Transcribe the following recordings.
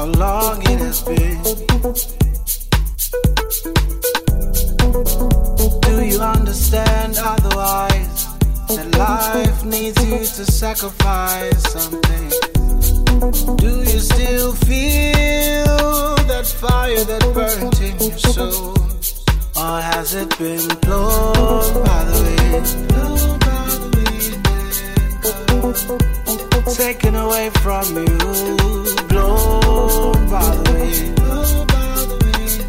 how long it has been. Do you understand otherwise that life needs you to sacrifice something? Do you still feel that fire that burnt in your soul? Or has it been blown by the wind? Blown by the wind, taken away from you. Blown by the wind, blown by the wind.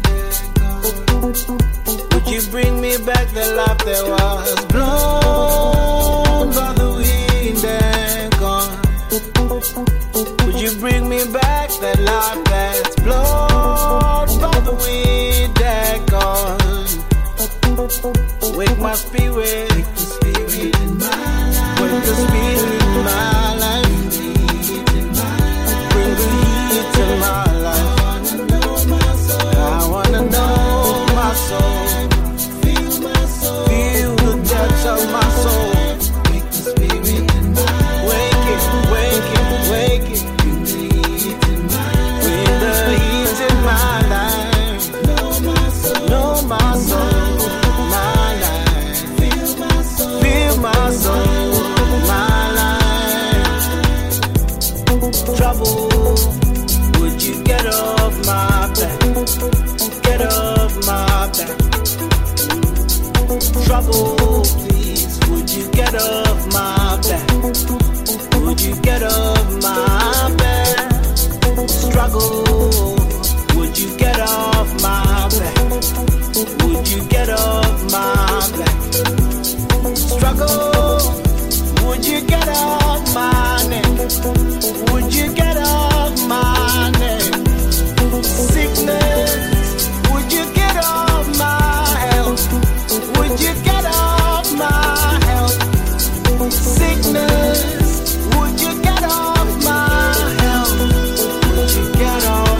Would you bring me back the life that was blown by the wind and gone? Would you bring me back the life that's blown by the wind and gone? Wake my spirit, wake the spirit in my life, wake the spirit in my life. Trouble, please, would you get off my back? Would you get off my back? Struggle, would you get off my back? Would you get off my back? Struggle, would you get off my neck? Would you get off my neck? Sickness, would you get off my health? Sickness, would you get off my health? Would you get off?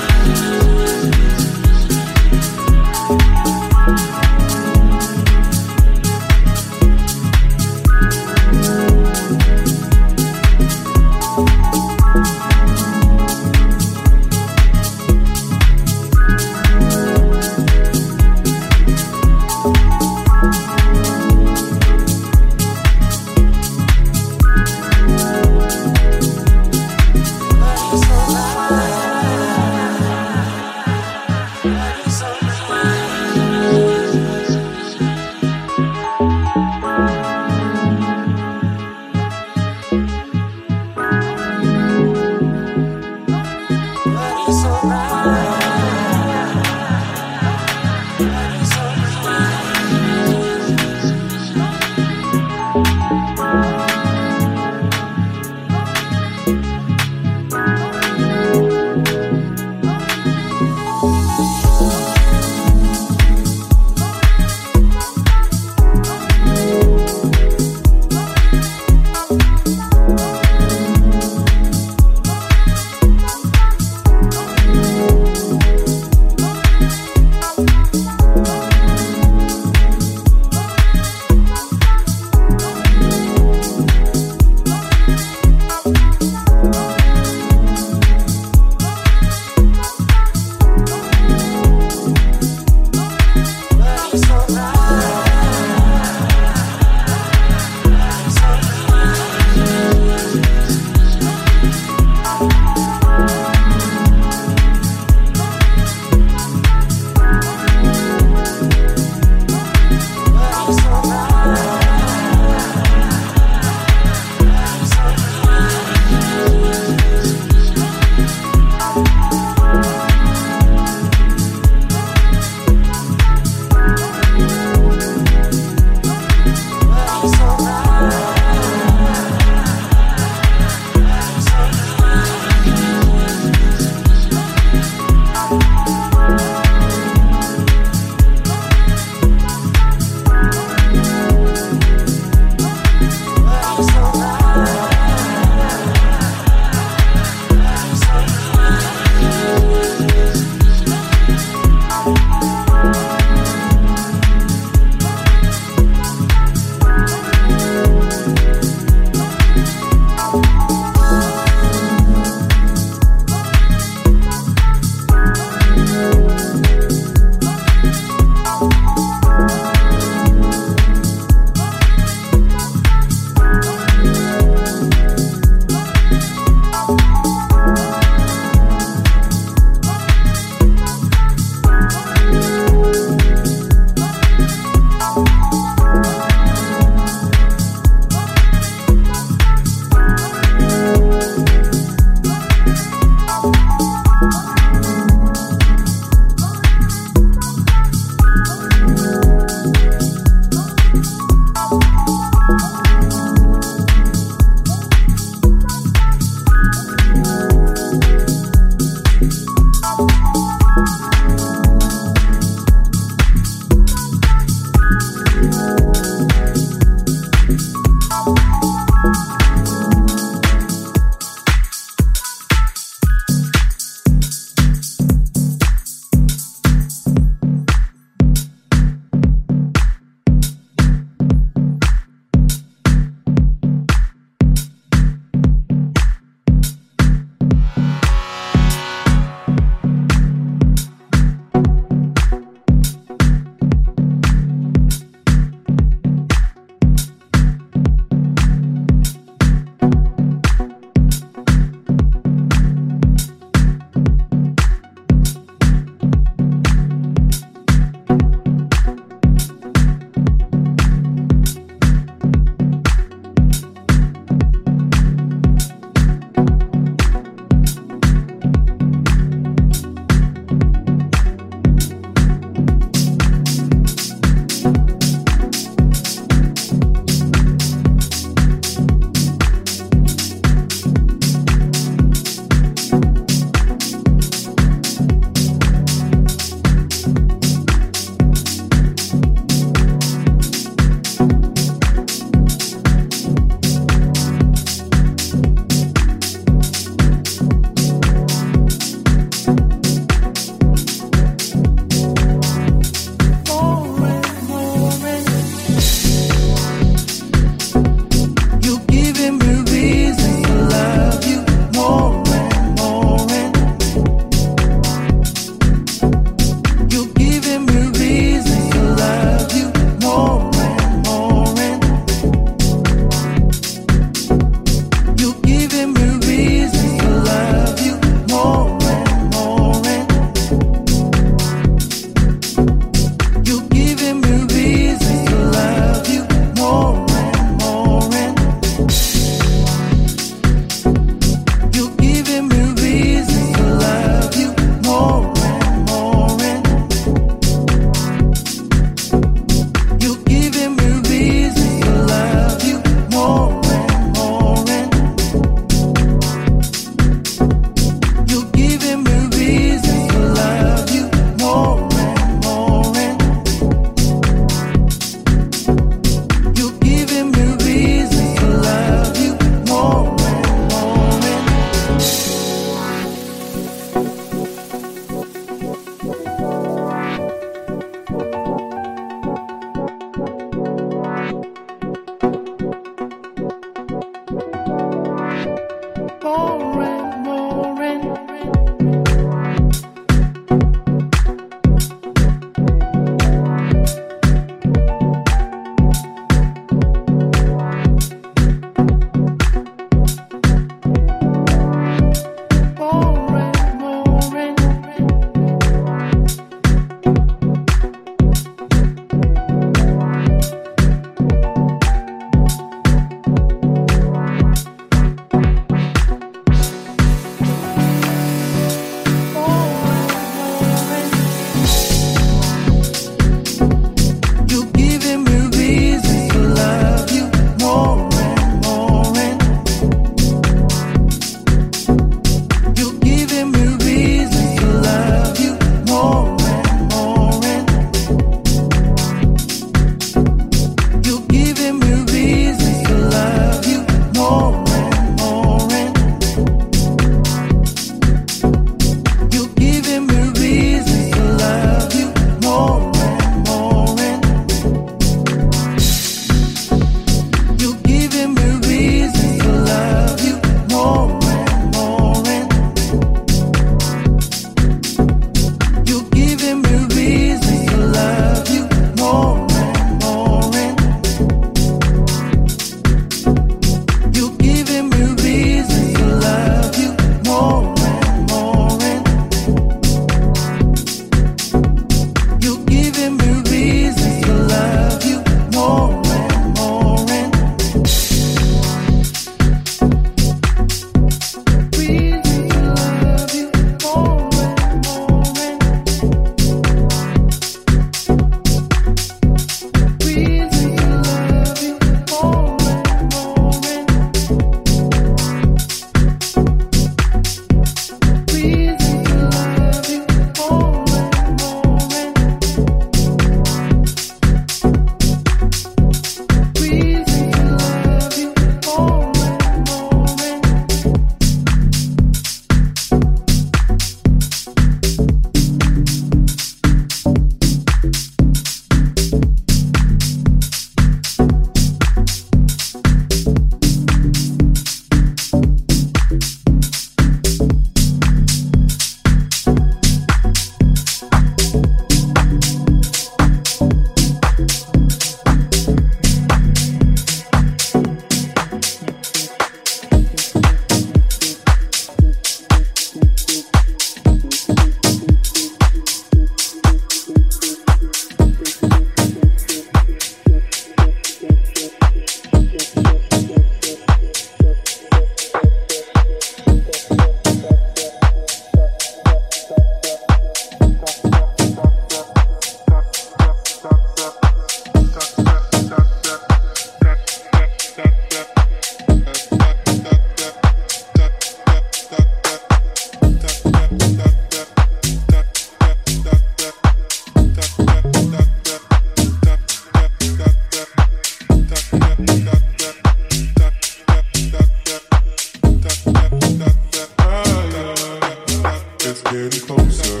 getting closer.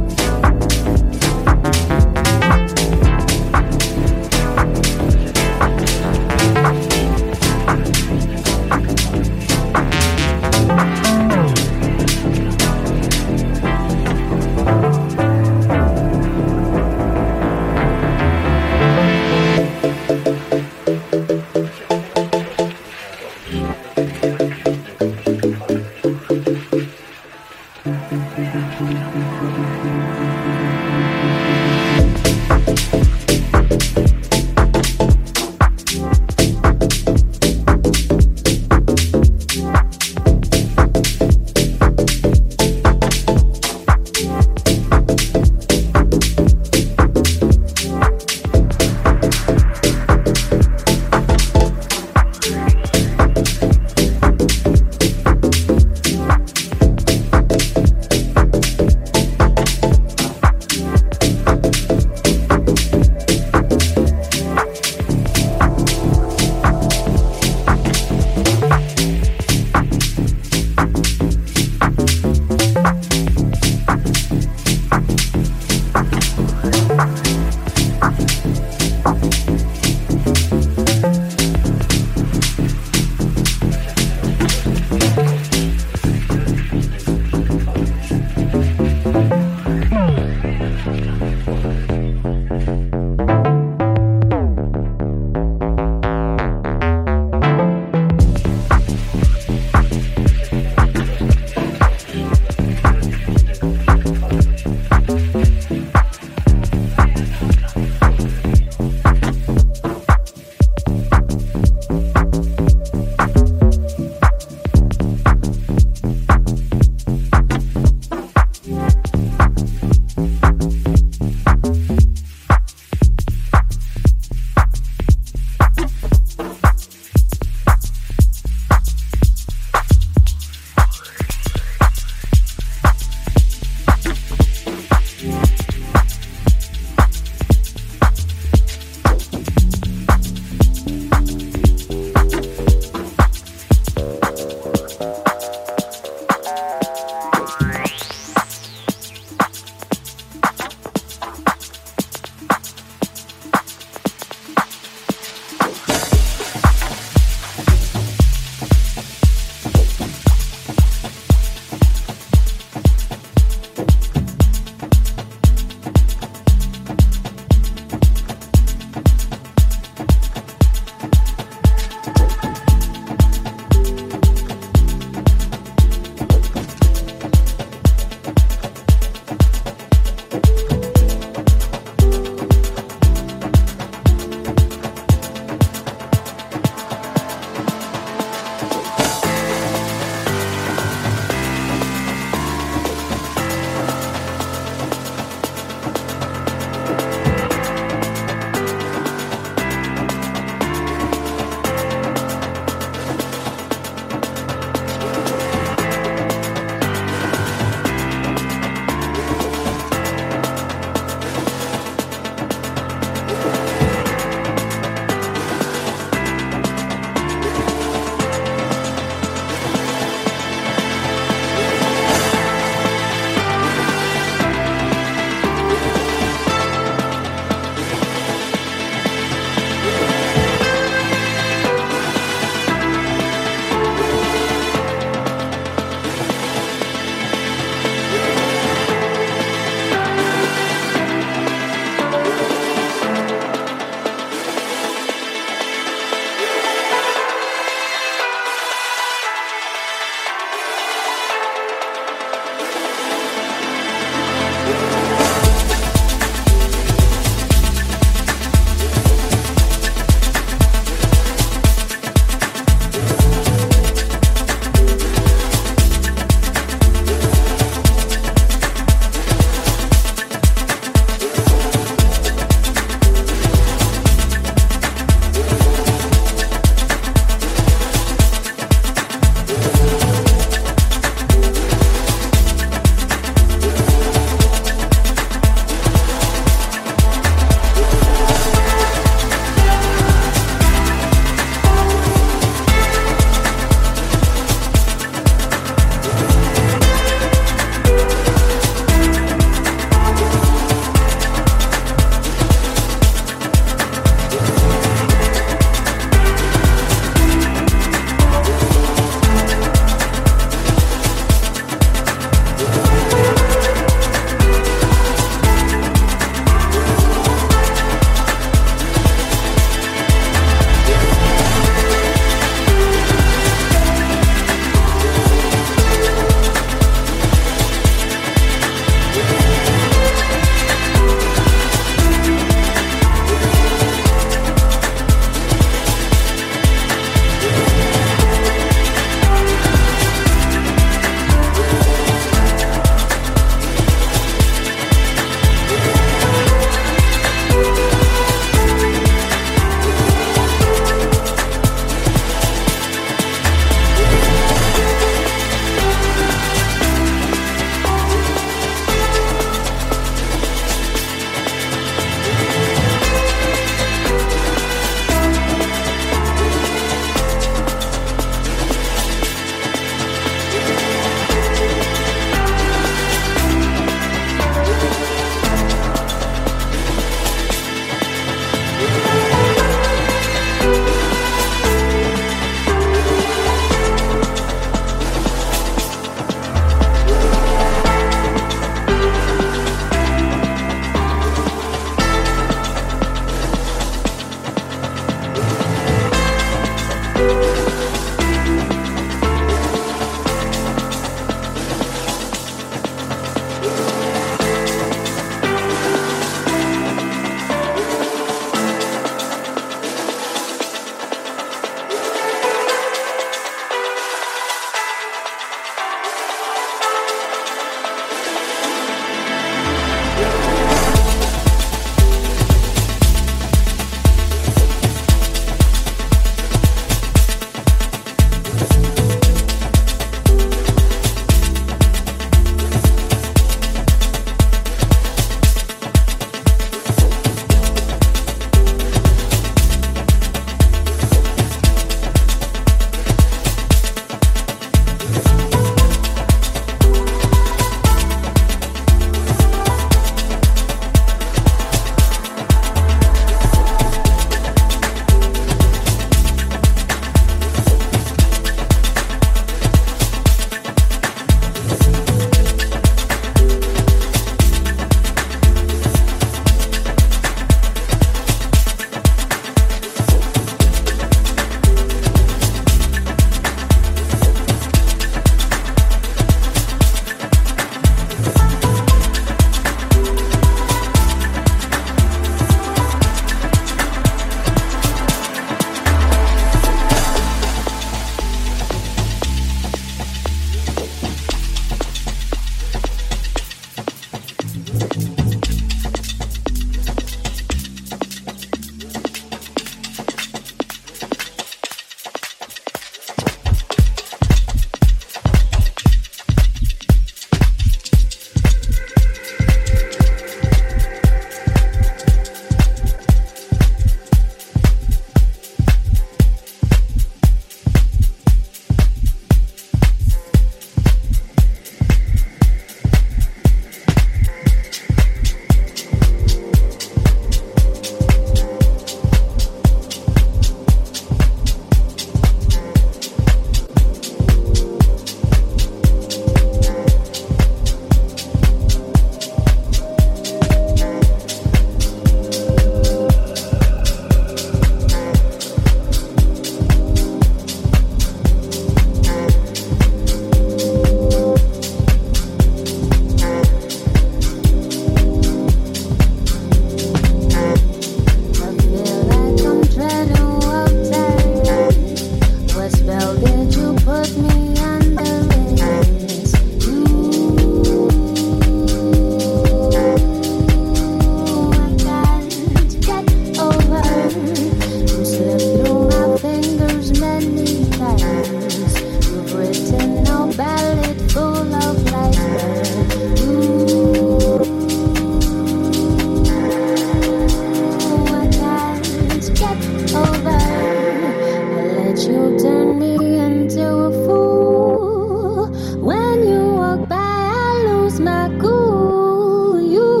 You turn me into a fool. When you walk by, I lose my cool. You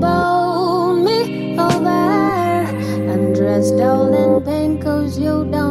bowled me over. I'm dressed all in pain 'cause you don't.